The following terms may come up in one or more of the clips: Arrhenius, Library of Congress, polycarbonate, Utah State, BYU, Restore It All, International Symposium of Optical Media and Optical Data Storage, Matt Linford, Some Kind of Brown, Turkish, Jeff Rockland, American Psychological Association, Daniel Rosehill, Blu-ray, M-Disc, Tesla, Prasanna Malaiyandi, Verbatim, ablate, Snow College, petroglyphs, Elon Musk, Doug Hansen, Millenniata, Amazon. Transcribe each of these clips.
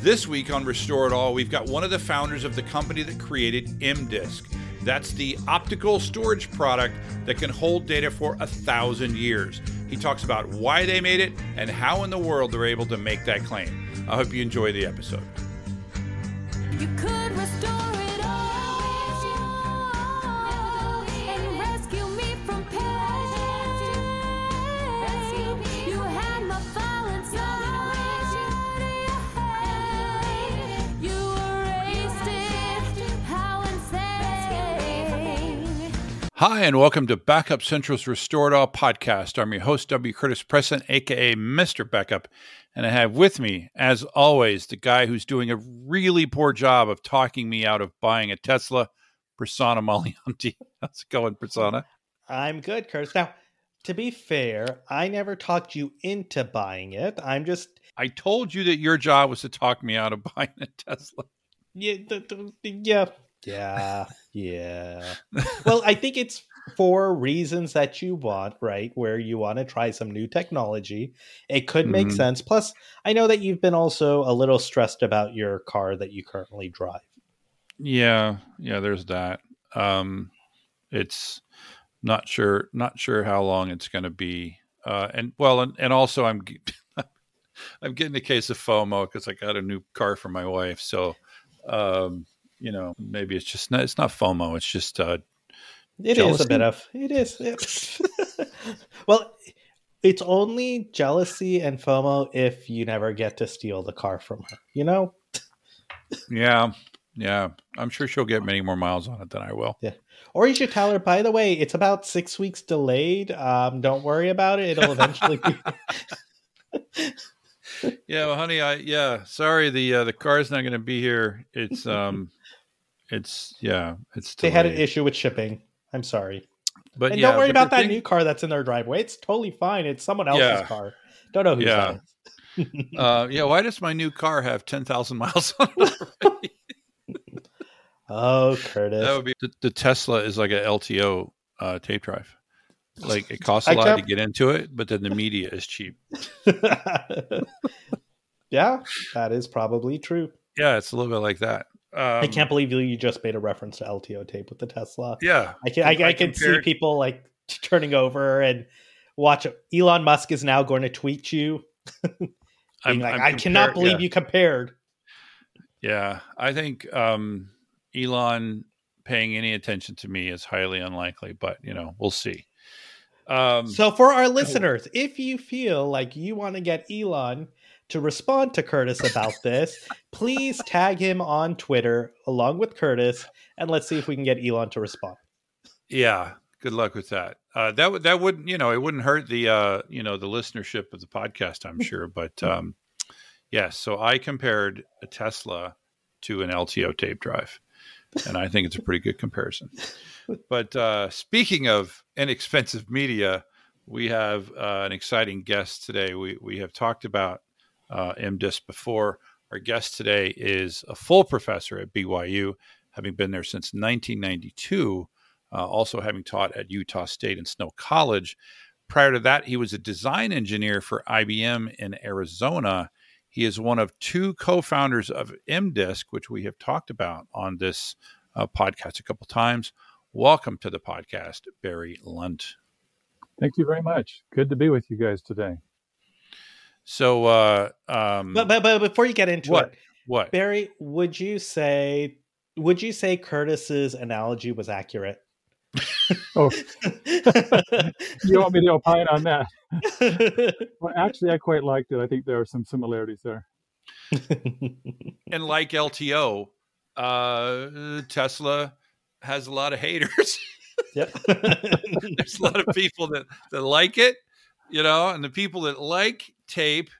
This week on Restore It All, we've got one of the founders of the company that created M-Disc. That's the optical storage product that can hold data for 1,000 years. He talks about why they made it and how in the world they're able to make that claim. I hope you enjoy the episode. You could restore it all and rescue me from pain. You had my fallen side. You erased it. How insane. Hi, and welcome to Backup Central's Restore It All podcast. I'm your host, W. Curtis Preston, a.k.a. Mr. Backup. And I have with me, as always, the guy who's doing a really poor job of talking me out of buying a Tesla, Prasanna Malaiyandi. How's it going, Prasanna? I'm good, Curtis. Now, to be fair, I never talked you into buying it. I told you that your job was to talk me out of buying a Tesla. Yeah. Well, I think it's for reasons that you want, right? Where you want to try some new technology. It could make sense. Plus, I know that you've been also a little stressed about your car that you currently drive. Yeah, there's that. It's not sure how long it's going to be. And also I'm getting a case of FOMO because I got a new car for my wife. So, maybe it's not FOMO. It's just, jealousy? It is. Well, it's only jealousy and FOMO if you never get to steal the car from her, you know? Yeah. I'm sure she'll get many more miles on it than I will. Yeah. Or you should tell her, by the way, it's about 6 weeks delayed. Don't worry about it. It'll eventually be. Yeah, well, honey, sorry. The car's not going to be here. It's delayed. They had an issue with shipping. I'm sorry. But and don't worry about that new car that's in their driveway. It's totally fine. It's someone else's car. Don't know who's on it. Why does my new car have 10,000 miles on it already? Oh, Curtis. That would be the Tesla is like an LTO tape drive. Like it costs a lot to get into it, but then the media is cheap. Yeah, that is probably true. Yeah, it's a little bit like that. I can't believe you just made a reference to LTO tape with the Tesla. Yeah. I can see people like turning over and watch. Elon Musk is now going to tweet you. I cannot believe you compared. Yeah. I think Elon paying any attention to me is highly unlikely, but we'll see. So for our listeners, if you feel like you want to get Elon to respond to Curtis about this, please tag him on Twitter along with Curtis, and let's see if we can get Elon to respond. Yeah, good luck with that. That wouldn't, it wouldn't hurt the the listenership of the podcast, I'm sure. But so I compared a Tesla to an LTO tape drive, and I think it's a pretty good comparison. But speaking of inexpensive media, we have an exciting guest today. We have talked about M-Disc before. Our guest today is a full professor at BYU, having been there since 1992, also having taught at Utah State and Snow College. Prior to that, he was a design engineer for IBM in Arizona. He is one of two co-founders of M-Disc, which we have talked about on this podcast a couple times. Welcome to the podcast, Barry Lunt. Thank you very much. Good to be with you guys today. So, but before you get into what, Barry, would you say Curtis's analogy was accurate? Oh, you want me to opine on that? Well, actually, I quite liked it. I think there are some similarities there. And like LTO, Tesla has a lot of haters. Yep. There's a lot of people that like it, and the people that like tape,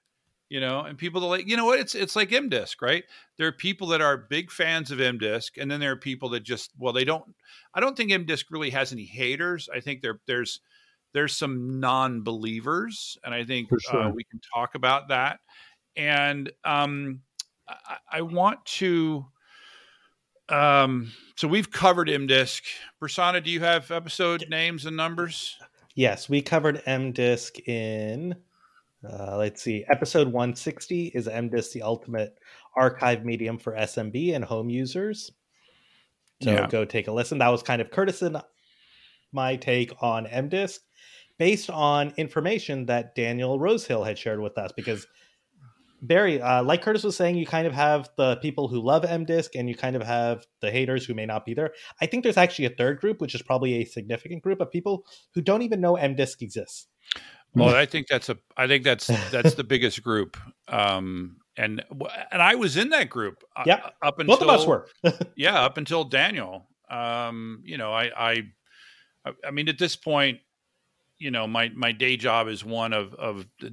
and people that like, it's like M-Disc, right? There are people that are big fans of M-Disc, and then there are people that just, I don't think M-Disc really has any haters. I think there's some non-believers, and I think we can talk about that. And I want to, so we've covered M-Disc. Prasanna, do you have episode names and numbers? Yes, we covered M-Disc in Let's see. Episode 160 is M-Disc, the ultimate archive medium for SMB and home users. So go take a listen. That was kind of Curtis and my take on M-Disc based on information that Daniel Rosehill had shared with us. Because Barry, like Curtis was saying, you kind of have the people who love M-Disc and you kind of have the haters who may not be there. I think there's actually a third group, which is probably a significant group of people who don't even know M-Disc exists. Well, I think that's a, I think that's the biggest group. And I was in that group. Yeah. Up until, both of us were. Up until Daniel. You know, I mean, at this point, you know, my day job is one of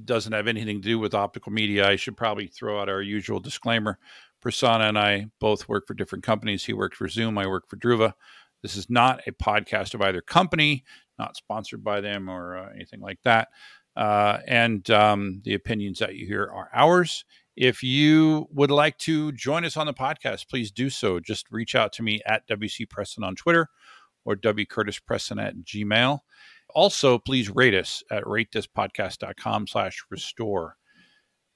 doesn't have anything to do with optical media. I should probably throw out our usual disclaimer. Prasanna and I both work for different companies. He worked for Zoom. I work for Druva. This is not a podcast of either company, not sponsored by them or anything like that. The opinions that you hear are ours. If you would like to join us on the podcast, please do so. Just reach out to me at WC Preston on Twitter or WCurtisPreston@gmail.com. Also, please rate us at ratethispodcast.com/restore.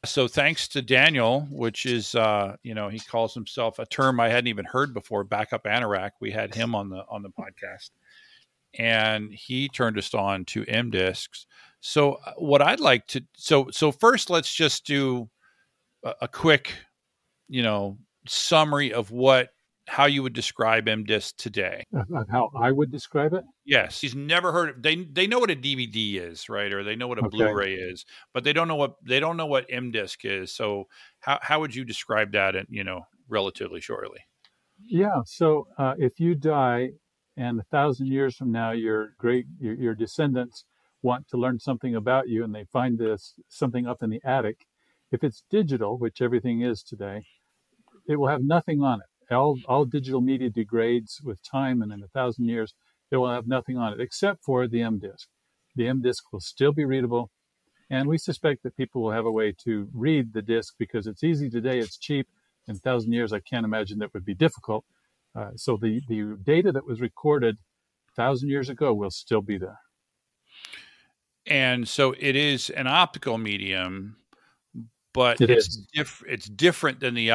So thanks to Daniel, which is, you know, he calls himself a term I hadn't even heard before, backup anorak. We had him on the podcast and he turned us on to M-Discs. So what I'd like to, so first let's just do a quick, you know, summary of what, how you would describe M-Disc today. How I would describe it? Yes. He's never heard of, they know what a DVD is, right? Or they know what a Blu-ray is, but they don't know what M-Disc is. So how would you describe that in, you know, relatively shortly? Yeah. So if you die and 1,000 years from now, your descendants want to learn something about you and they find this something up in the attic. If it's digital, which everything is today, it will have nothing on it. All digital media degrades with time, and in 1,000 years, it will have nothing on it except for the M-Disc. The M-Disc will still be readable, and we suspect that people will have a way to read the disc because it's easy today, it's cheap. In 1,000 years, I can't imagine that would be difficult. So the data that was recorded 1,000 years ago will still be there. And so it is an optical medium. But it's different than the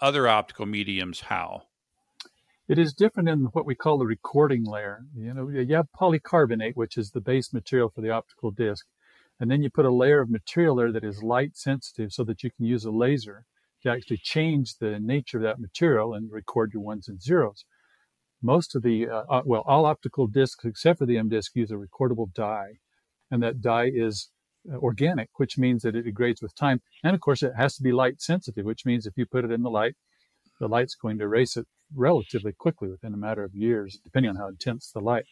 other optical mediums. How? It is different in what we call the recording layer. You know, you have polycarbonate, which is the base material for the optical disc, and then you put a layer of material there that is light sensitive, so that you can use a laser to actually change the nature of that material and record your ones and zeros. Most of the all optical discs except for the M-Disc use a recordable dye, and that dye is organic, which means that it degrades with time. And of course, it has to be light sensitive, which means if you put it in the light's going to erase it relatively quickly within a matter of years, depending on how intense the light.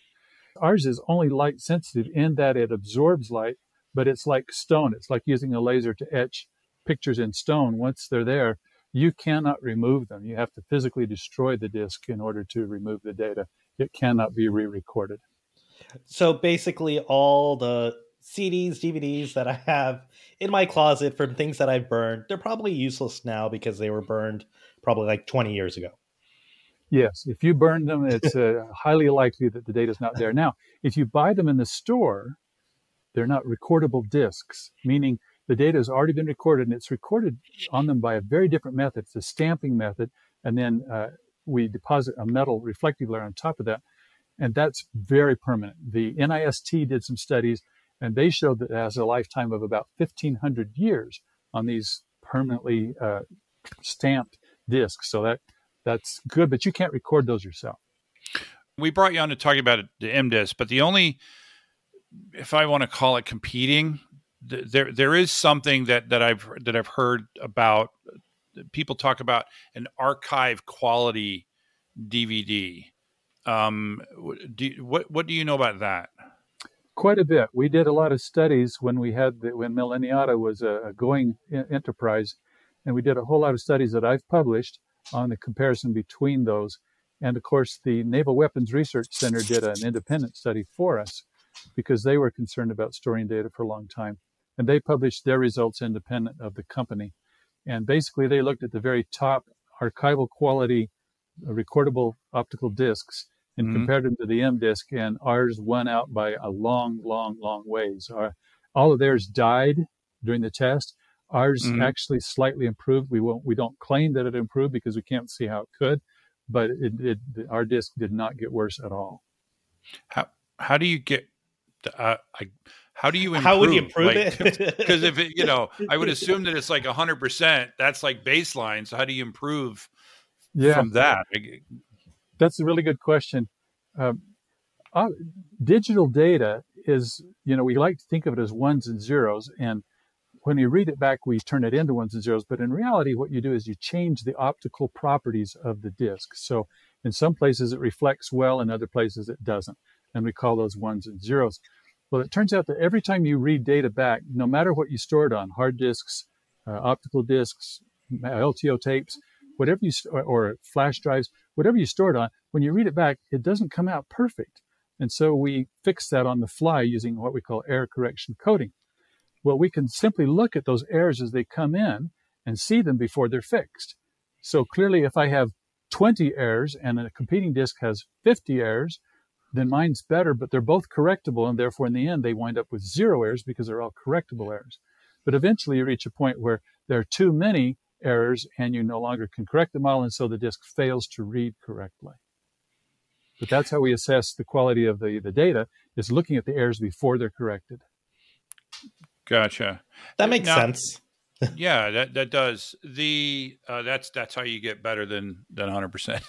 Ours is only light sensitive in that it absorbs light, but it's like stone. It's like using a laser to etch pictures in stone. Once they're there, you cannot remove them. You have to physically destroy the disc in order to remove the data. It cannot be re-recorded. So basically all the CDs, DVDs that I have in my closet from things that I burned, they're probably useless now because they were burned probably like 20 years ago. Yes. If you burn them, it's highly likely that the data is not there. Now, if you buy them in the store, they're not recordable discs, meaning the data has already been recorded and it's recorded on them by a very different method. It's a stamping method. And then we deposit a metal reflective layer on top of that. And that's very permanent. The NIST did some studies and they showed that it has a lifetime of about 1,500 years on these permanently stamped discs. So that's good, but you can't record those yourself. We brought you on to talk about the M-Disc, but the only, if I want to call it competing, there is something that I've heard about. People talk about an archive quality DVD. What do you know about that? Quite a bit. We did a lot of studies when Millenniata was a going enterprise, and we did a whole lot of studies that I've published on the comparison between those. And of course, the Naval Weapons Research Center did an independent study for us because they were concerned about storing data for a long time. And they published their results independent of the company. And basically, they looked at the very top archival quality recordable optical discs and compared them to the M-Disc, and ours won out by a long, long, long ways. All of theirs died during the test. Ours actually slightly improved. We don't claim that it improved because we can't see how it could, but our disk did not get worse at all. How do you get? How do you improve? How would you improve it? Because if it, I would assume that it's like 100%. That's like baseline. So how do you improve from that? That's a really good question. Digital data is, we like to think of it as ones and zeros. And when we read it back, we turn it into ones and zeros. But in reality, what you do is you change the optical properties of the disk. So in some places it reflects well, in other places it doesn't. And we call those ones and zeros. Well, it turns out that every time you read data back, no matter what you store it on, hard disks, optical disks, LTO tapes, whatever you or flash drives, whatever you store it on, when you read it back, it doesn't come out perfect. And so we fix that on the fly using what we call error correction coding. Well, we can simply look at those errors as they come in and see them before they're fixed. So clearly, if I have 20 errors and a competing disk has 50 errors, then mine's better, but they're both correctable, and therefore in the end they wind up with zero errors because they're all correctable errors. But eventually you reach a point where there are too many errors and you no longer can correct them all, and so the disk fails to read correctly. But that's how we assess the quality of the data, is looking at the errors before they're corrected. Gotcha. That makes sense. Yeah, that does. That's how you get better than 100%,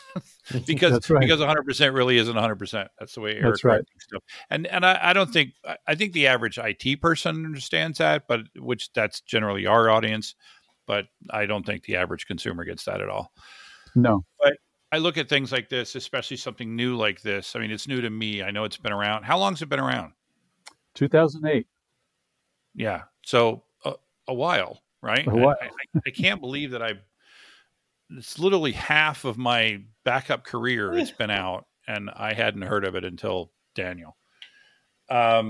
because 100% really isn't 100%. That's the way error correcting stuff. And I don't think the average IT person understands that, but which that's generally our audience. But I don't think the average consumer gets that at all. No. But I look at things like this, especially something new like this. I mean, it's new to me. I know it's been around. How long has it been around? 2008. Yeah. So a while. Right. I can't believe that it's literally half of my backup career. It's been out and I hadn't heard of it until Daniel. But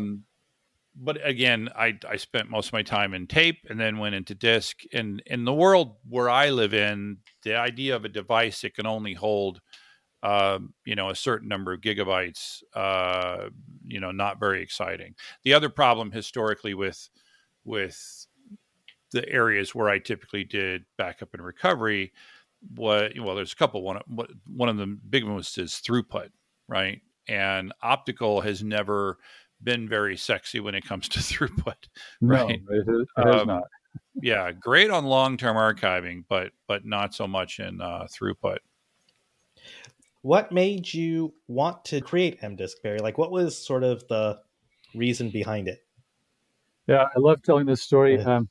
again, I spent most of my time in tape and then went into disc, and in the world where I live in, the idea of a device that can only hold, a certain number of gigabytes, not very exciting. The other problem historically with the areas where I typically did backup and recovery there's a couple. One of the big ones is throughput, right? And optical has never been very sexy when it comes to throughput, right? No, it is not. Yeah, great on long-term archiving, but not so much in throughput. What made you want to create M-Disc, Barry? Like, what was sort of the reason behind it? Yeah, I love telling this story. In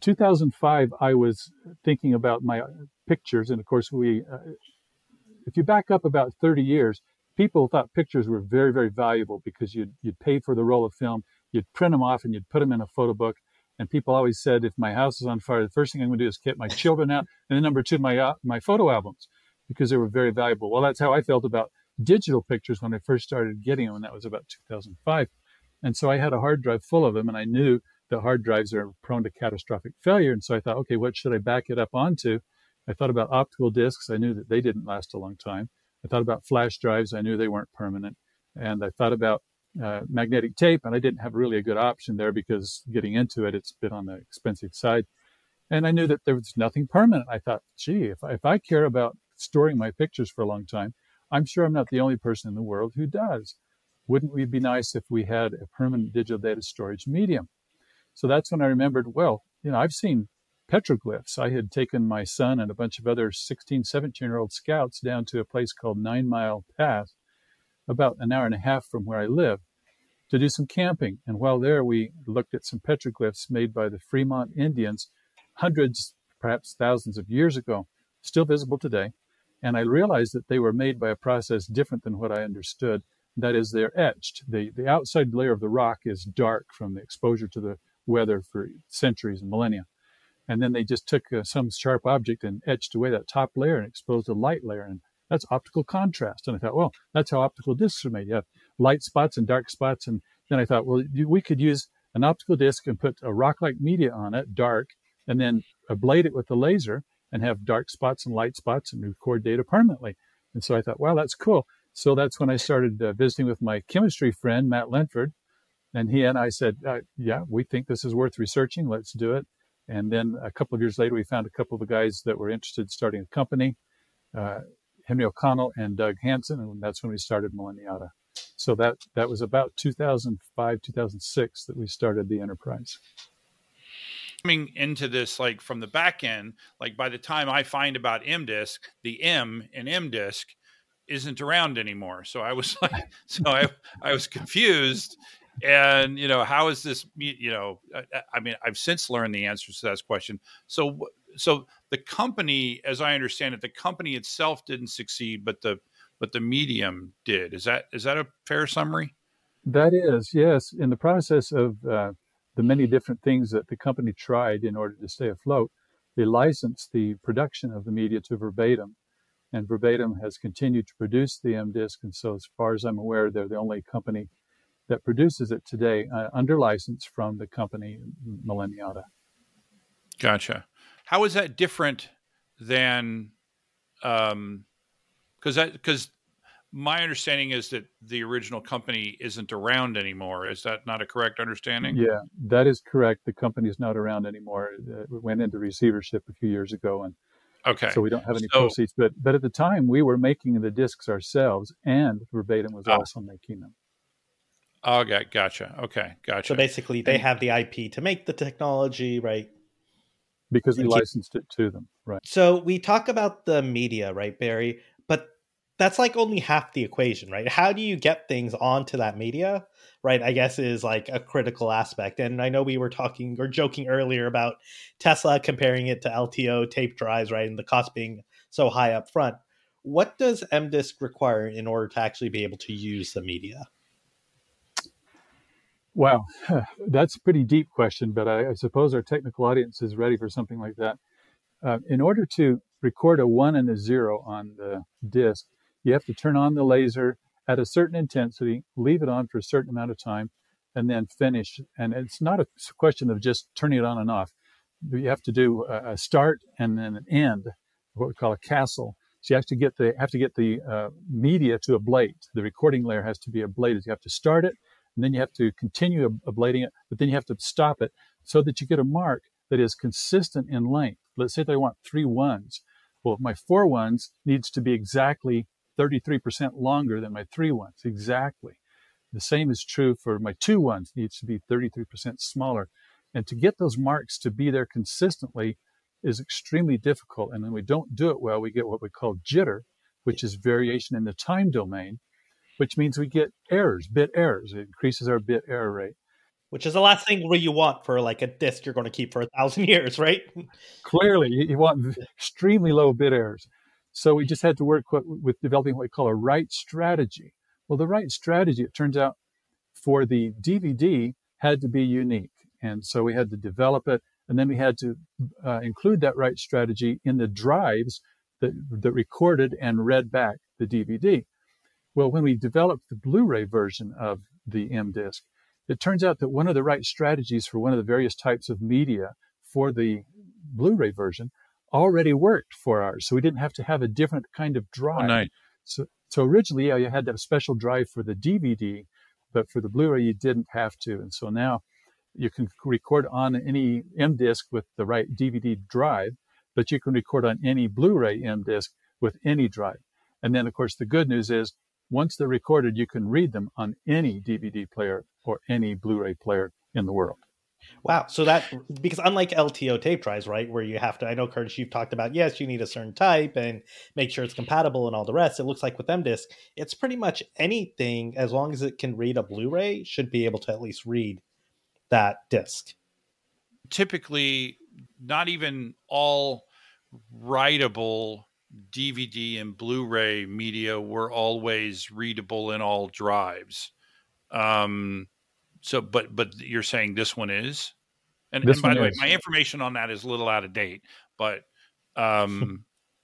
2005, I was thinking about my pictures, and of course, if you back up about 30 years, people thought pictures were very, very valuable because you'd pay for the roll of film, you'd print them off, and you'd put them in a photo book. And people always said, if my house is on fire, the first thing I'm going to do is get my children out, and then number two, my photo albums, because they were very valuable. Well, that's how I felt about digital pictures when I first started getting them, and that was about 2005. And so I had a hard drive full of them, and I knew the hard drives are prone to catastrophic failure. And so I thought, okay, what should I back it up onto? I thought about optical discs. I knew that they didn't last a long time. I thought about flash drives. I knew they weren't permanent. And I thought about magnetic tape, and I didn't have really a good option there because getting into it, it's been on the expensive side. And I knew that there was nothing permanent. I thought, gee, if I care about storing my pictures for a long time, I'm sure I'm not the only person in the world who does. Wouldn't it be nice if we had a permanent digital data storage medium? So that's when I remembered, well, I've seen petroglyphs. I had taken my son and a bunch of other 16, 17-year-old scouts down to a place called 9 Mile Pass, about an hour and a half from where I live, to do some camping. And while there, we looked at some petroglyphs made by the Fremont Indians hundreds, perhaps thousands of years ago, still visible today. And I realized that they were made by a process different than what I understood. That is, they're etched. The outside layer of the rock is dark from the exposure to the weather for centuries and millennia. And then they just took some sharp object and etched away that top layer and exposed a light layer. And that's optical contrast. And I thought, well, that's how optical discs are made. You have light spots and dark spots. And then I thought, well, we could use an optical disc and put a rock-like media on it, dark, and then ablate it with a laser and have dark spots and light spots and record data permanently. And so I thought, wow, that's cool. So that's when I started visiting with my chemistry friend, Matt Linford, And he and I said, yeah, we think this is worth researching. Let's do it. And then a couple of years later, we found a couple of the guys that were interested in starting a company, Henry O'Connell and Doug Hansen. And that's when we started Millenniata. So that was about 2005, 2006 that we started the enterprise. Coming into this, like from the back end, like by the time I find about M-Disc, the M in M-Disc isn't around anymore. So I was like, I was confused. And, you know, how is this, you know, I mean, I've since learned the answers to that question. So the company, as I understand it, the company itself didn't succeed, but the medium did. Is that a fair summary? That is, yes. In the process of the many different things that the company tried in order to stay afloat, they licensed the production of the media to Verbatim. And Verbatim has continued to produce the M-Disc. And so as far as I'm aware, they're the only company that produces it today under license from the company Millenniata. Gotcha. How is that different than, because my understanding is that the original company isn't around anymore. Is that not a correct understanding? Yeah, that is correct. The company is not around anymore. It went into receivership a few years ago, and okay, so we don't have any proceeds. But at the time, we were making the discs ourselves, and Verbatim was also making them. Oh, gotcha. Okay, gotcha. So basically, they have the IP to make the technology, right? Because we licensed it to them, right? So we talk about the media, right, Barry? But that's like only half the equation, right? How do you get things onto that media, right? I guess is like a critical aspect. And I know we were talking or joking earlier about Tesla comparing it to LTO tape drives, right? And the cost being so high up front. What does M-Disc require in order to actually be able to use the media? Wow, that's a pretty deep question, but I suppose our technical audience is ready for something like that. In order to record a 1 and a 0 on the disc, you have to turn on the laser at a certain intensity, leave it on for a certain amount of time, and then finish. And it's not a question of just turning it on and off. You have to do a start and then an end, what we call a castle. So you have to get the media to ablate. The recording layer has to be ablated. You have to start it. And then you have to continue ablating it, but then you have to stop it so that you get a mark that is consistent in length. Let's say they want 3 1s. Well, my 4 1s needs to be exactly 33% longer than my 3 1s. Exactly. The same is true for my 2 1s. It needs to be 33% smaller. And to get those marks to be there consistently is extremely difficult. And when we don't do it well, we get what we call jitter, which is variation in the time domain, which means we get errors, bit errors. It increases our bit error rate. Which is the last thing where you want for like a disc you're going to keep for 1,000 years, right? Clearly, you want extremely low bit errors. So we just had to work with developing what we call a write strategy. Well, the write strategy, it turns out, for the DVD had to be unique. And so we had to develop it. And then we had to include that write strategy in the drives that recorded and read back the DVD. Well, when we developed the Blu-ray version of the M-Disc, it turns out that one of the right strategies for one of the various types of media for the Blu-ray version already worked for ours. So we didn't have to have a different kind of drive. Oh, nice. So originally, yeah, you had to have a special drive for the DVD, but for the Blu-ray, you didn't have to. And so now you can record on any M-Disc with the right DVD drive, but you can record on any Blu-ray M-Disc with any drive. And then, of course, the good news is, once they're recorded, you can read them on any DVD player or any Blu-ray player in the world. Wow. So because unlike LTO tape drives, right, where you have to, I know, Curtis, you've talked about, yes, you need a certain type and make sure it's compatible and all the rest. It looks like with M-Disc, it's pretty much anything, as long as it can read a Blu-ray, should be able to at least read that disc. Typically, not even all writable DVD and Blu-ray media were always readable in all drives. But you're saying this one is? And by the way, my information on that is a little out of date, but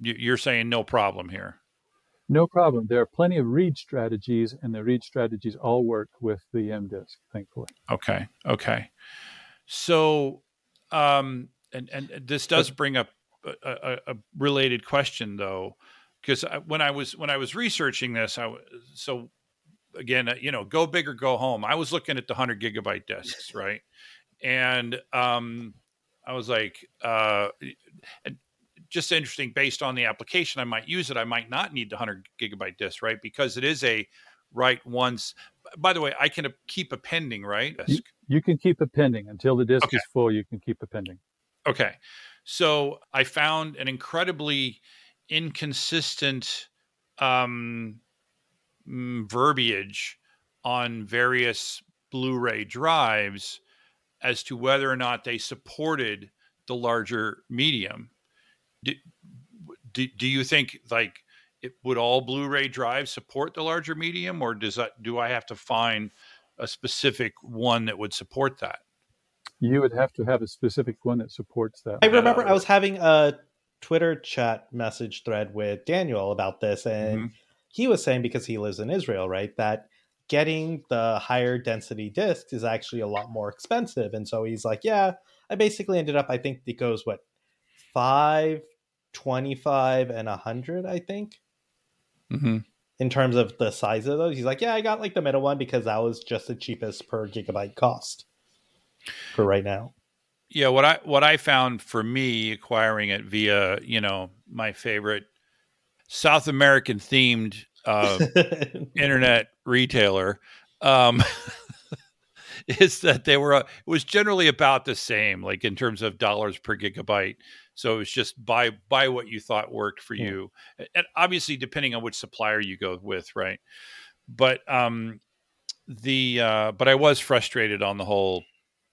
you're saying no problem here. No problem. There are plenty of read strategies, and the read strategies all work with the M-Disc, thankfully. Okay. So, and this does bring up a related question, though, because when I was researching this, again, you know, go big or go home. I was looking at the 100 gigabyte discs, right? And I was like, just interesting, based on the application, I might use it. I might not need the 100 gigabyte disc, right? Because it is a write once. By the way, I can keep appending, right? You can keep appending until the disc is full. You can keep appending. Okay. So I found an incredibly inconsistent verbiage on various Blu-ray drives as to whether or not they supported the larger medium. Do you think, like, would all Blu-ray drives support the larger medium, or do I have to find a specific one that would support that? You would have to have a specific one that supports that. I remember I was having a Twitter chat message thread with Daniel about this, and he was saying, because he lives in Israel, right, that getting the higher density discs is actually a lot more expensive. And so he's like, yeah, I basically ended up, I think it goes, 5, 25, and 100, I think. Mm-hmm. In terms of the size of those, he's like, yeah, I got like the middle one because that was just the cheapest per gigabyte cost for right now. Yeah, what I found for me acquiring it via, you know, my favorite South American themed internet retailer is that they were it was generally about the same, like in terms of dollars per gigabyte. So it was just buy what you thought worked for you, and obviously depending on which supplier you go with, right? But but I was frustrated on the whole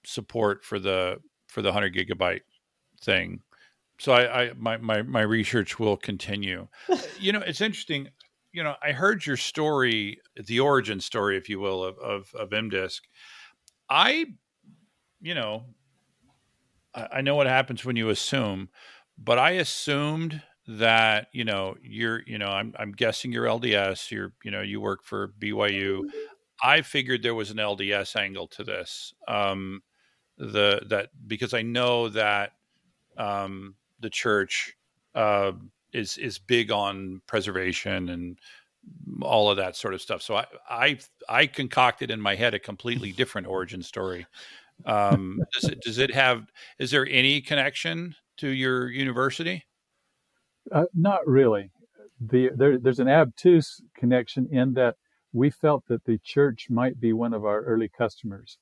support for the 100 gigabyte thing. So my research will continue. You know, it's interesting. You know, I heard your story, the origin story, if you will, of M-Disc. I know what happens when you assume, but I assumed that, you know, I'm guessing you're LDS, you work for BYU. I figured there was an LDS angle to this. Because I know that the church is big on preservation and all of that sort of stuff. So I concocted in my head a completely different origin story. Is there any connection to your university? Not really. There's an obtuse connection in that we felt that the church might be one of our early customers.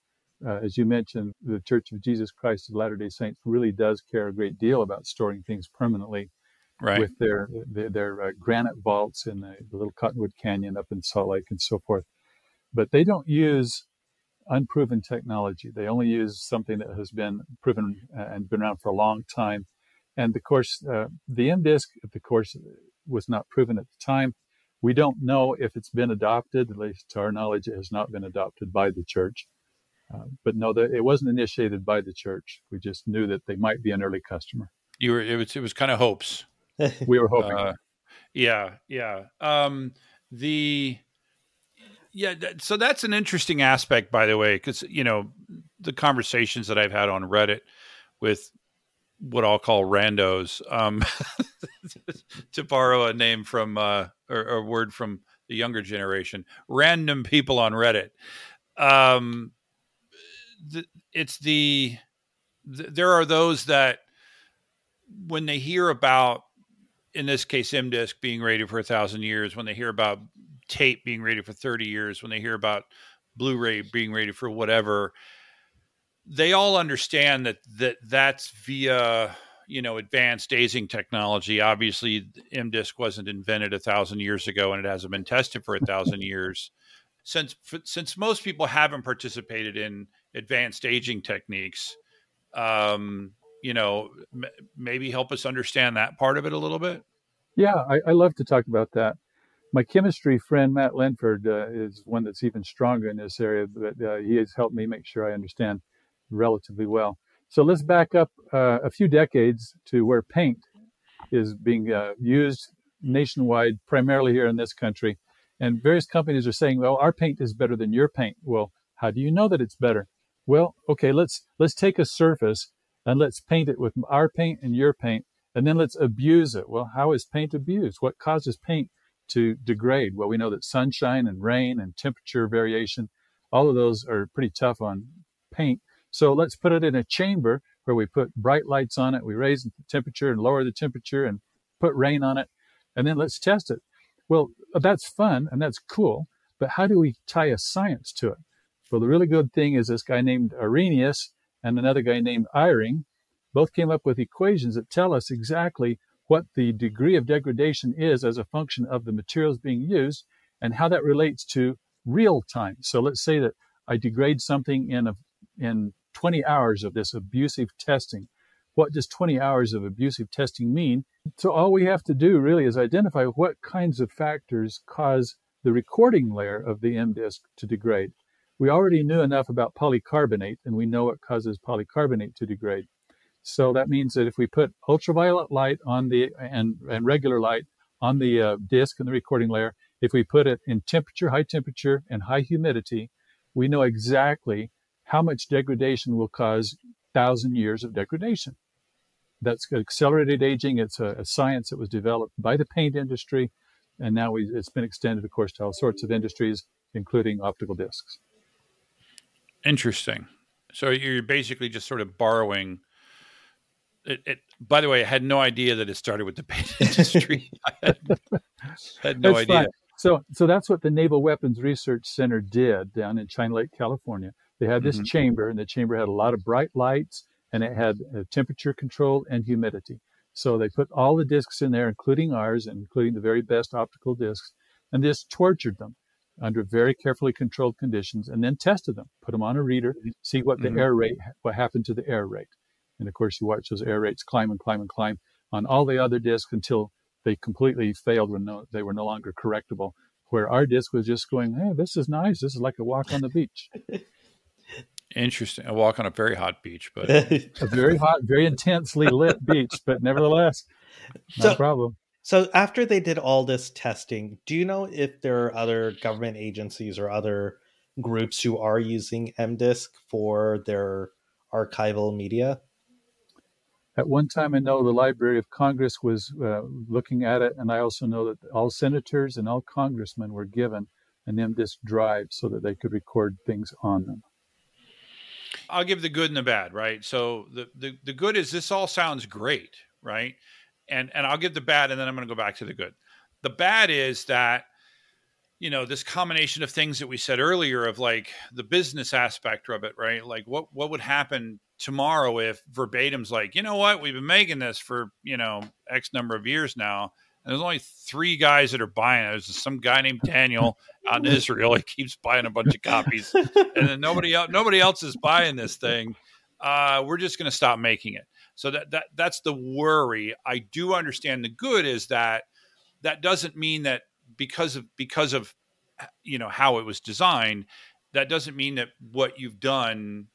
As you mentioned, the Church of Jesus Christ of Latter-day Saints really does care a great deal about storing things permanently, right, with their granite vaults in the little Cottonwood Canyon up in Salt Lake and so forth. But they don't use unproven technology. They only use something that has been proven and been around for a long time. And of course, the M-Disc, of course, was not proven at the time. We don't know if it's been adopted. At least to our knowledge, it has not been adopted by the church. But no, it wasn't initiated by the church. We just knew that they might be an early customer. It was kind of hopes. We were hoping. Yeah. So that's an interesting aspect, by the way, because, you know, the conversations that I've had on Reddit with what I'll call randos, to borrow a name from or a word from the younger generation, random people on Reddit. There are those that when they hear about, in this case, M-Disc being rated for 1,000 years, when they hear about tape being rated for 30 years, when they hear about Blu-ray being rated for whatever, they all understand that's via, you know, advanced aging technology. Obviously, M-Disc wasn't invented 1,000 years ago, and it hasn't been tested for 1,000 years. Since most people haven't participated in advanced aging techniques, you know, maybe help us understand that part of it a little bit. Yeah, I love to talk about that. My chemistry friend, Matt Linford, is one that's even stronger in this area, but he has helped me make sure I understand relatively well. So let's back up a few decades to where paint is being used nationwide, primarily here in this country. And various companies are saying, well, our paint is better than your paint. Well, how do you know that it's better? Well, okay, let's take a surface and let's paint it with our paint and your paint, and then let's abuse it. Well, how is paint abused? What causes paint to degrade. Well, we know that sunshine and rain and temperature variation, all of those are pretty tough on paint. So let's put it in a chamber where we put bright lights on it. We raise the temperature and lower the temperature and put rain on it. And then let's test it. Well, that's fun and that's cool. But how do we tie a science to it? Well, the really good thing is this guy named Arrhenius and another guy named Eyring both came up with equations that tell us exactly what the degree of degradation is as a function of the materials being used and how that relates to real time. So let's say that I degrade something in 20 hours of this abusive testing. What does 20 hours of abusive testing mean? So all we have to do really is identify what kinds of factors cause the recording layer of the M-Disc to degrade. We already knew enough about polycarbonate, and we know what causes polycarbonate to degrade. So that means that if we put ultraviolet light on the and regular light on the disc and the recording layer, if we put it in temperature, high temperature, and high humidity, we know exactly how much degradation will cause 1,000 years of degradation. That's accelerated aging. It's a science that was developed by the paint industry, and now it's been extended, of course, to all sorts of industries, including optical discs. Interesting. So you're basically just sort of borrowing... It, by the way, I had no idea that it started with the paint industry. I had no idea. Fine. So that's what the Naval Weapons Research Center did down in China Lake, California. They had this chamber, and the chamber had a lot of bright lights, and it had temperature control and humidity. So they put all the discs in there, including ours, and including the very best optical discs, and just tortured them under very carefully controlled conditions, and then tested them, put them on a reader, see what the error rate, what happened to the error rate. And of course, you watch those error rates climb and climb and climb on all the other discs until they completely failed when they were no longer correctable, where our disc was just going, hey, this is nice. This is like a walk on the beach. Interesting. A walk on a very hot beach, but a very hot, very intensely lit beach, but nevertheless, no problem. So after they did all this testing, do you know if there are other government agencies or other groups who are using M-Disc for their archival media? At one time, I know the Library of Congress was looking at it, and I also know that all senators and all congressmen were given an M-Disc drive so that they could record things on them. I'll give the good and the bad, right? So the good is this all sounds great, right? And I'll give the bad, and then I'm going to go back to the good. The bad is that, you know, this combination of things that we said earlier of like the business aspect of it, right? Like what would happen tomorrow if Verbatim's like, you know what, we've been making this for, you know, X number of years now, and there's only three guys that are buying it. There's some guy named Daniel out in Israel. He keeps buying a bunch of copies, and then nobody else is buying this thing. We're just going to stop making it. So that's the worry. I do understand the good is that doesn't mean that because of you know how it was designed, that doesn't mean that what you've done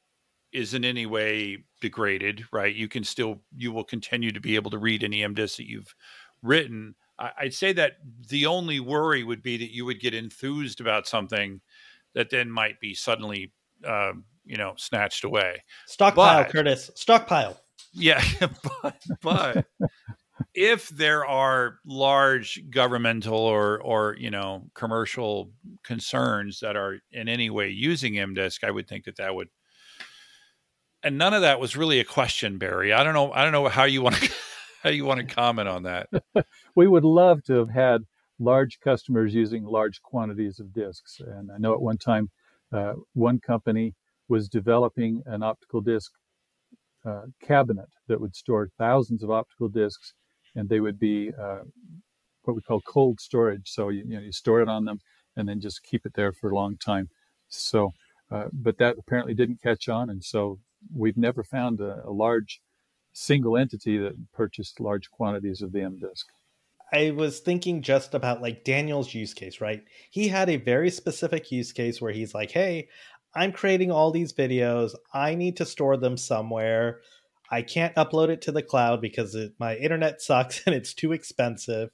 is in any way degraded, right? You will continue to be able to read any MDisc that you've written. I'd say that the only worry would be that you would get enthused about something that then might be suddenly, snatched away. Stockpile, Curtis. Yeah, but if there are large governmental or you know commercial concerns that are in any way using MDisc, I would think that would. And none of that was really a question, Barry. I don't know how you want to comment on that. We would love to have had large customers using large quantities of discs. And I know at one time, one company was developing an optical disc cabinet that would store thousands of optical discs, and they would be what we call cold storage. So you store it on them and then just keep it there for a long time. So, but that apparently didn't catch on, and so. We've never found a large single entity that purchased large quantities of the M-Disc. I was thinking just about like Daniel's use case, right? He had a very specific use case where he's like, hey, I'm creating all these videos. I need to store them somewhere. I can't upload it to the cloud because my internet sucks and it's too expensive,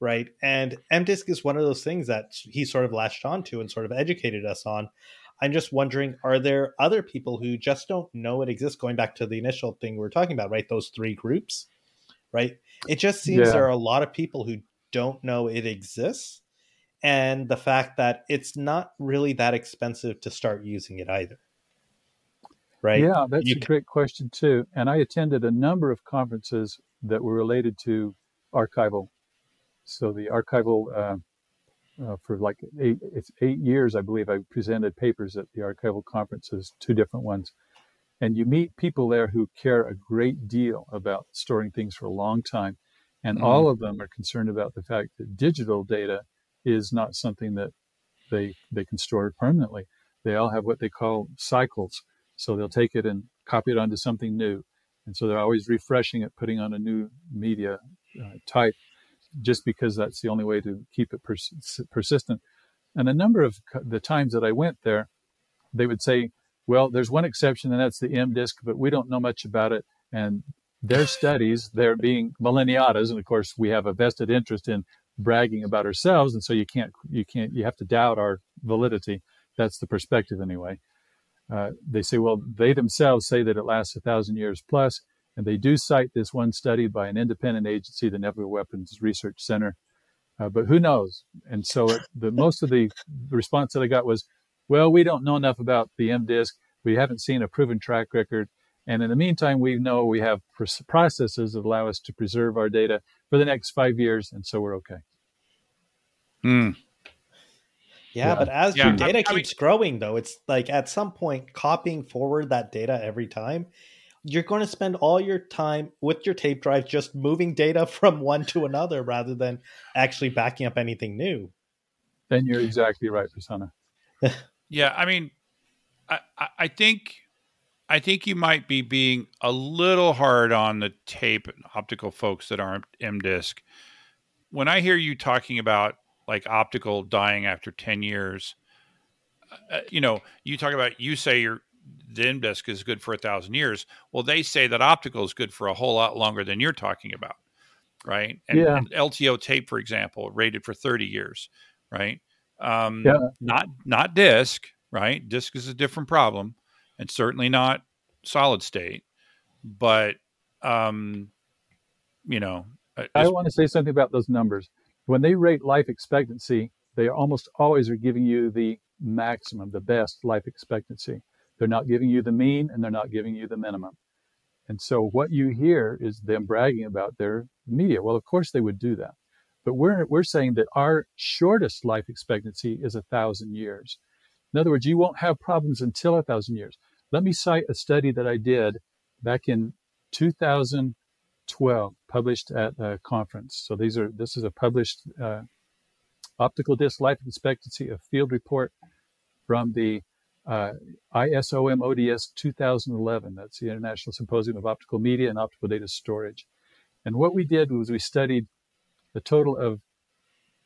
right? And M-Disc is one of those things that he sort of latched onto and sort of educated us on. I'm just wondering, are there other people who just don't know it exists? Going back to the initial thing we were talking about, right? Those three groups, right? It just seems there are a lot of people who don't know it exists, and the fact that it's not really that expensive to start using it either. Right? Yeah, that's a great question too. And I attended a number of conferences that were related to archival. So the archival, for like eight years, I believe I presented papers at the archival conferences, two different ones. And you meet people there who care a great deal about storing things for a long time. And all of them are concerned about the fact that digital data is not something that they can store permanently. They all have what they call cycles. So they'll take it and copy it onto something new. And so they're always refreshing it, putting on a new media type, just because that's the only way to keep it persistent. And a number of the times that I went there, they would say, well, there's one exception, and that's the M-Disc, but we don't know much about it. And their studies, they're being Millenniatas, and of course, we have a vested interest in bragging about ourselves, and so you have to doubt our validity. That's the perspective anyway. They say, well, they themselves say that it lasts 1,000 years plus, and they do cite this one study by an independent agency, the Naval Weapons Research Center, but who knows? And so most of the response that I got was, well, we don't know enough about the M-Disc. We haven't seen a proven track record. And in the meantime, we know we have processes that allow us to preserve our data for the next 5 years. And so we're okay. Mm. Yeah, but as your data keeps growing, though, it's like at some point copying forward that data every time, you're going to spend all your time with your tape drive just moving data from one to another rather than actually backing up anything new. Then you're exactly right, Prasanna. Yeah, I mean, I think you might be being a little hard on the tape and optical folks that aren't M-Disc. When I hear you talking about like optical dying after 10 years, you say the M-Disc is good for 1,000 years. Well, they say that optical is good for a whole lot longer than you're talking about, right? And LTO tape, for example, rated for 30 years, right? Not disk, right? Disk is a different problem, and certainly not solid state. But I want to say something about those numbers. When they rate life expectancy, they almost always are giving you the maximum, the best life expectancy. They're not giving you the mean, and they're not giving you the minimum. And so what you hear is them bragging about their media. Well, of course they would do that. But we're saying that our shortest life expectancy is 1,000 years. In other words, you won't have problems until 1,000 years. Let me cite a study that I did back in 2012, published at a conference. So this is a published optical disc life expectancy of field report from the ISOM ODS 2011. That's the International Symposium of Optical Media and Optical Data Storage. And what we did was we studied a total of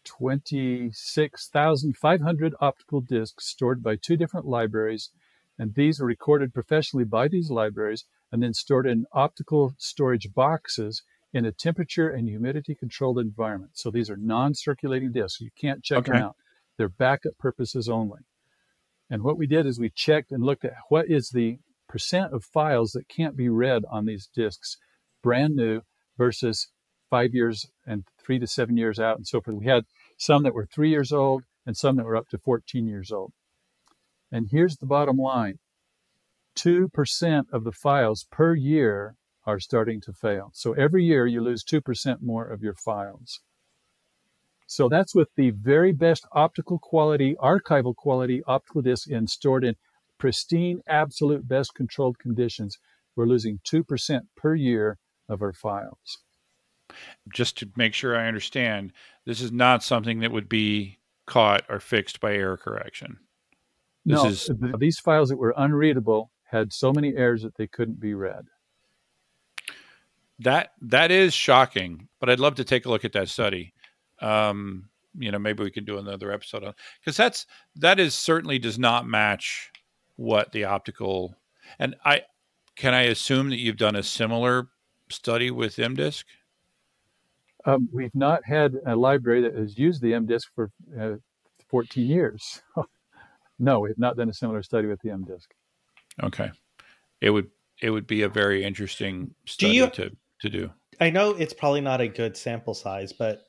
26,500 optical discs stored by two different libraries, and these were recorded professionally by these libraries and then stored in optical storage boxes in a temperature and humidity controlled environment. So these are non-circulating discs. You can't check them out. They're backup purposes only. And what we did is we checked and looked at what is the percent of files that can't be read on these discs, brand new versus 5 years and 3 to 7 years out and so forth. We had some that were 3 years old and some that were up to 14 years old. And here's the bottom line. 2% of the files per year are starting to fail. So every year you lose 2% more of your files. So that's with the very best optical quality, archival quality, optical disc and stored in pristine, absolute best controlled conditions. We're losing 2% per year of our files. Just to make sure I understand, this is not something that would be caught or fixed by error correction. These files that were unreadable had so many errors that they couldn't be read. That is shocking, but I'd love to take a look at that study. Maybe we could do another episode on, because that is certainly does not match what the optical. And I assume that you've done a similar study with M-Disc? We've not had a library that has used the M-Disc for 14 years. No, we've not done a similar study with the M-Disc. Okay. It would be a very interesting study to do. I know it's probably not a good sample size, but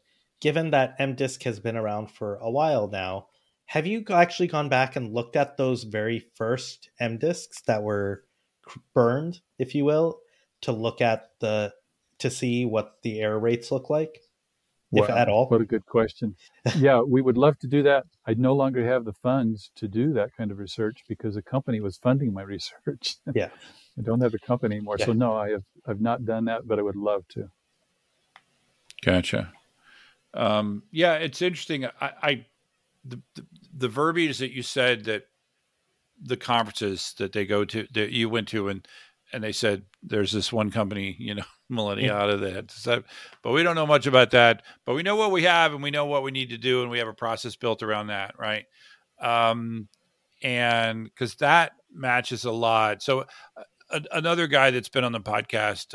given that M-Disc has been around for a while now, have you actually gone back and looked at those very first M-Discs that were burned, if you will, to look at to see what the error rates look like, if at all? What a good question. Yeah, we would love to do that. I no longer have the funds to do that kind of research because a company was funding my research. Yeah. I don't have a company anymore. Yeah. So no, I've not done that, but I would love to. Gotcha. Yeah, it's interesting. The verbiage that you said, that the conferences that they go to, that you went to, and they said, there's this one company, you know, Millenniata, that had to set, but we don't know much about that, but we know what we have and we know what we need to do. And we have a process built around that. Right. And cause that matches a lot. So another guy that's been on the podcast,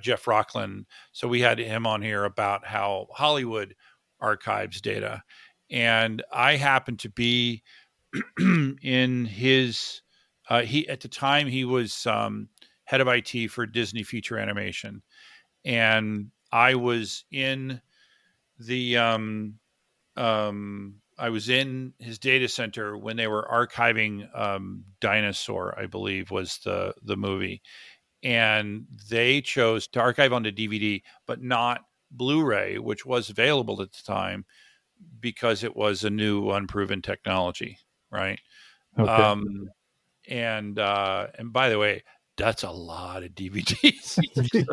Jeff Rockland. So we had him on here about how Hollywood archives data. And I happened to be in his, at the time he was head of IT for Disney Feature Animation. And I was in his data center when they were archiving Dinosaur, I believe was the movie. And they chose to archive onto DVD, but not Blu-ray, which was available at the time because it was a new, unproven technology, right? Okay. And by the way, that's a lot of DVDs.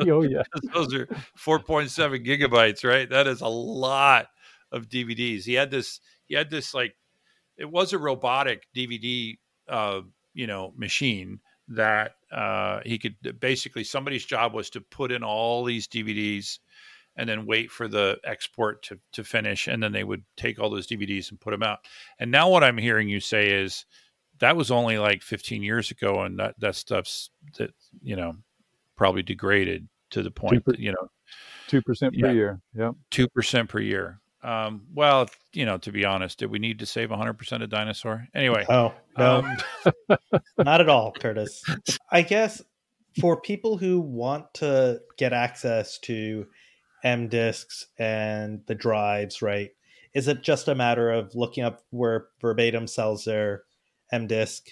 Oh yeah, those are 4.7 gigabytes, right? That is a lot of DVDs. He had this like, it was a robotic DVD, machine that he could basically, somebody's job was to put in all these DVDs and then wait for the export to finish. And then they would take all those DVDs and put them out. And now what I'm hearing you say is that was only like 15 years ago. And that stuff's that, you know, probably degraded to the point, 2% per year. Yeah. 2% per year. Well, you know, to be honest, did we need to save 100% of Dinosaur? Anyway. Oh, no, not at all, Curtis. I guess for people who want to get access to M-Discs and the drives, right? Is it just a matter of looking up where Verbatim sells their M-Disc,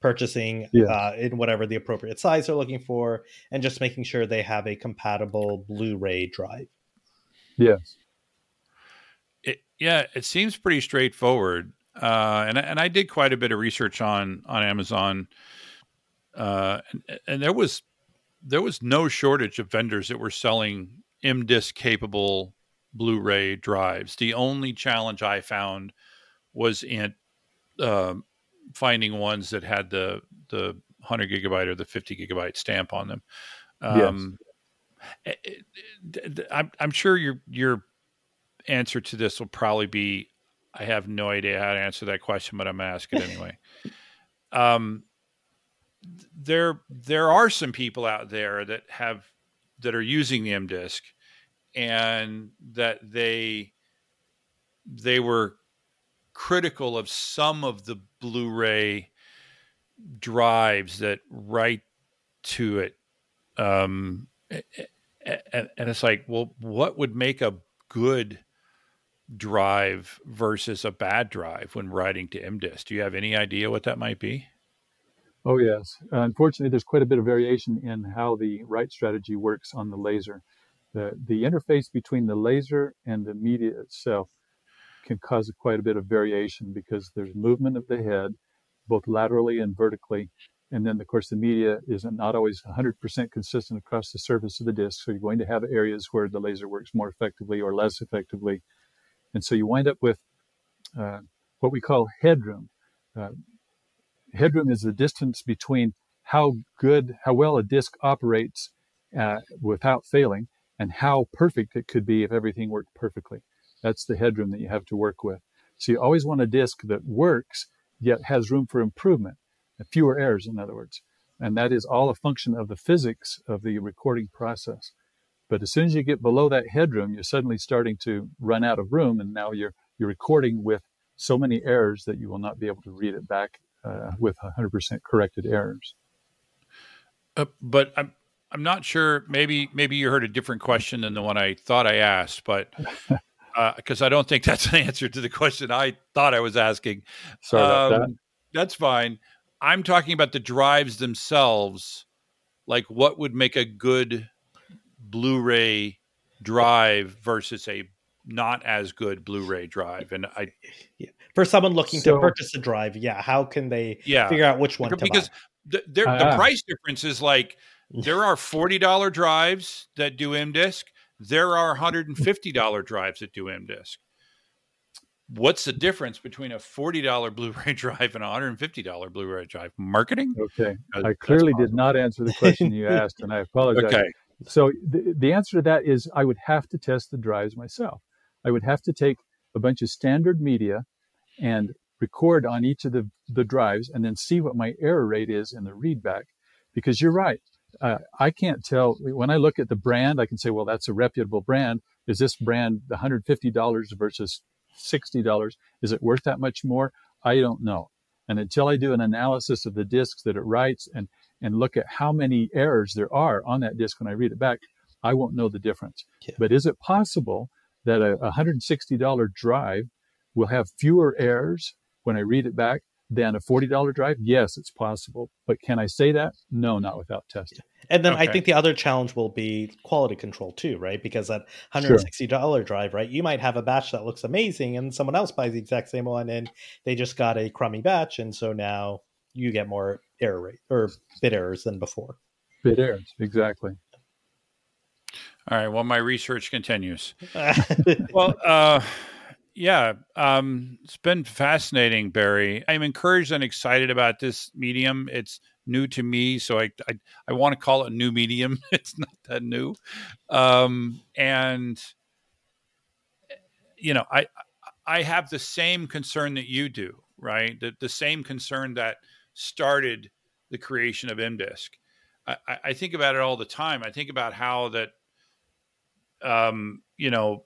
purchasing in whatever the appropriate size they're looking for, and just making sure they have a compatible Blu-ray drive? Yes. It seems pretty straightforward. And I did quite a bit of research on Amazon. And there was no shortage of vendors that were selling M-Disc capable Blu-ray drives. The only challenge I found was in finding ones that had the 100 gigabyte or the 50 gigabyte stamp on them. Yes. I'm sure your answer to this will probably be, I have no idea how to answer that question, but I'm going to ask it anyway. There are some people out there that are using the M-Disc, and that they were critical of some of the Blu-ray drives that write to it. And it's like, well, what would make a good drive versus a bad drive when writing to M-Disc? Do you have any idea what that might be? Oh, yes. Unfortunately, there's quite a bit of variation in how the write strategy works on the laser. The interface between the laser and the media itself can cause quite a bit of variation because there's movement of the head, both laterally and vertically. And then, of course, the media is not always 100% consistent across the surface of the disc. So you're going to have areas where the laser works more effectively or less effectively. And so you wind up with what we call headroom. Headroom is the distance between how well a disc operates without failing, and how perfect it could be if everything worked perfectly. That's the headroom that you have to work with. So you always want a disc that works, yet has room for improvement, fewer errors, in other words. And that is all a function of the physics of the recording process. But as soon as you get below that headroom, you're suddenly starting to run out of room, and now you're recording with so many errors that you will not be able to read it back with 100% corrected errors. But I'm, I'm not sure. Maybe you heard a different question than the one I thought I asked, but because I don't think that's an answer to the question I thought I was asking. Sorry about that. That's fine. I'm talking about the drives themselves. Like, what would make a good Blu-ray drive versus a not as good Blu-ray drive? And for someone looking to purchase a drive, how can they figure out which one to buy? Because the price difference is like, there are $40 drives that do M-Disc. There are $150 drives that do M-Disc. What's the difference between a $40 Blu-ray drive and a $150 Blu-ray drive? Marketing? Okay. I clearly did not answer the question you asked, and I apologize. Okay. So the answer to that is I would have to test the drives myself. I would have to take a bunch of standard media and record on each of the drives and then see what my error rate is in the readback. Because you're right. I can't tell. When I look at the brand, I can say, well, that's a reputable brand. Is this brand $150 versus $60? Is it worth that much more? I don't know. And until I do an analysis of the discs that it writes and look at how many errors there are on that disc when I read it back, I won't know the difference. Yeah. But is it possible that a $160 drive will have fewer errors when I read it back than a $40 drive? Yes, it's possible. But can I say that? No, not without testing. And then I think the other challenge will be quality control too, right? Because that $160 drive, right, you might have a batch that looks amazing and someone else buys the exact same one and they just got a crummy batch. And so now you get more error rate or bit errors than before. Bit errors, exactly. All right. Well, my research continues. Well, it's been fascinating, Barry. I'm encouraged and excited about this medium. It's new to me, so I want to call it a new medium. It's not that new, and you know, I have the same concern that you do, right? The same concern that started the creation of MDisc. I think about it all the time. I think about how that, you know.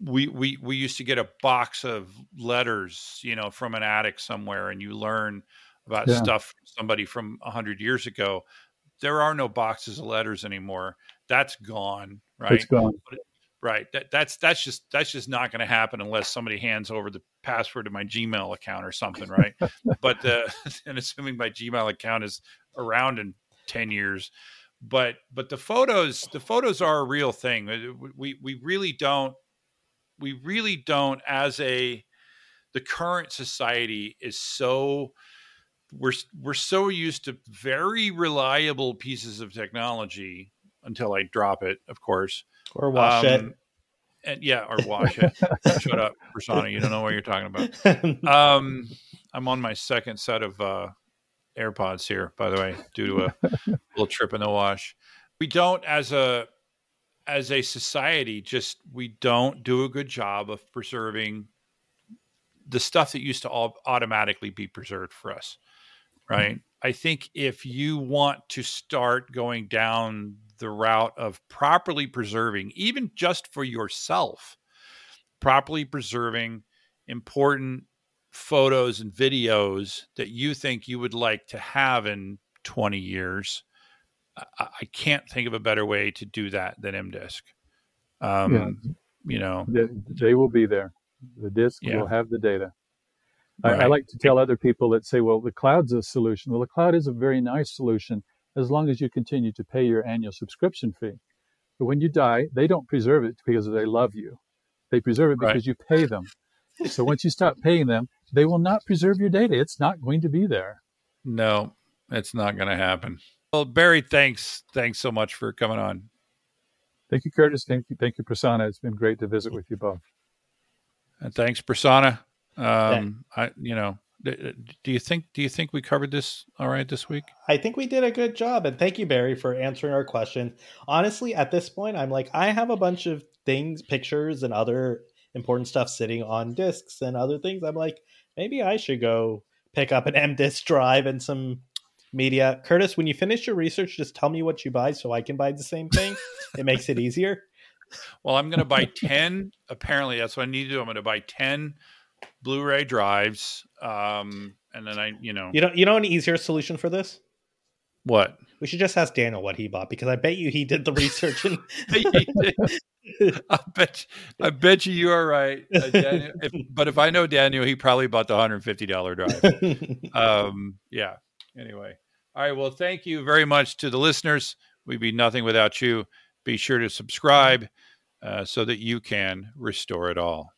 We used to get a box of letters, you know, from an attic somewhere, and you learn about stuff from somebody from 100 years ago. There are no boxes of letters anymore. That's gone, right? It's gone, right? That's just not going to happen unless somebody hands over the password to my Gmail account or something, right? But and assuming my Gmail account is around in 10 years, but the photos are a real thing. We really don't as the current society is so we're so used to very reliable pieces of technology until I drop it, of course, or wash it. And or wash it. Shut up, Prasanna. You don't know what you're talking about. I'm on my second set of AirPods here, by the way, due to a little trip in the wash. We don't as a society, just we don't do a good job of preserving the stuff that used to automatically be preserved for us, right? Mm-hmm. I think if you want to start going down the route of properly preserving, even just for yourself, properly preserving important photos and videos that you think you would like to have in 20 years, I can't think of a better way to do that than MDisc. You know, they will be there. The disc will have the data. Right. I like to tell other people that say, well, the cloud's a solution. Well, the cloud is a very nice solution as long as you continue to pay your annual subscription fee. But when you die, they don't preserve it because they love you. They preserve it because you pay them. So once you stop paying them, they will not preserve your data. It's not going to be there. No, it's not going to happen. Well, Barry, thanks so much for coming on. Thank you, Curtis. Thank you, Prasanna. It's been great to visit with you both. And thanks, Prasanna. Do you think we covered this all right this week? I think we did a good job, and thank you, Barry, for answering our question. Honestly, at this point, I'm like, I have a bunch of things, pictures, and other important stuff sitting on discs and other things. I'm like, maybe I should go pick up an M-Disc drive and some media. Curtis, when you finish your research, just tell me what you buy so I can buy the same thing. It makes it easier. Well, I'm going to buy 10. Apparently, that's what I need to do. I'm going to buy 10 Blu-ray drives. And then you know, you don't need an easier solution for this. What? We should just ask Daniel what he bought, because I bet you he did the research. And I bet you you are right. Daniel, if I know Daniel, he probably bought the $150 drive. Yeah. Anyway. All right. Well, thank you very much to the listeners. We'd be nothing without you. Be sure to subscribe so that you can restore it all.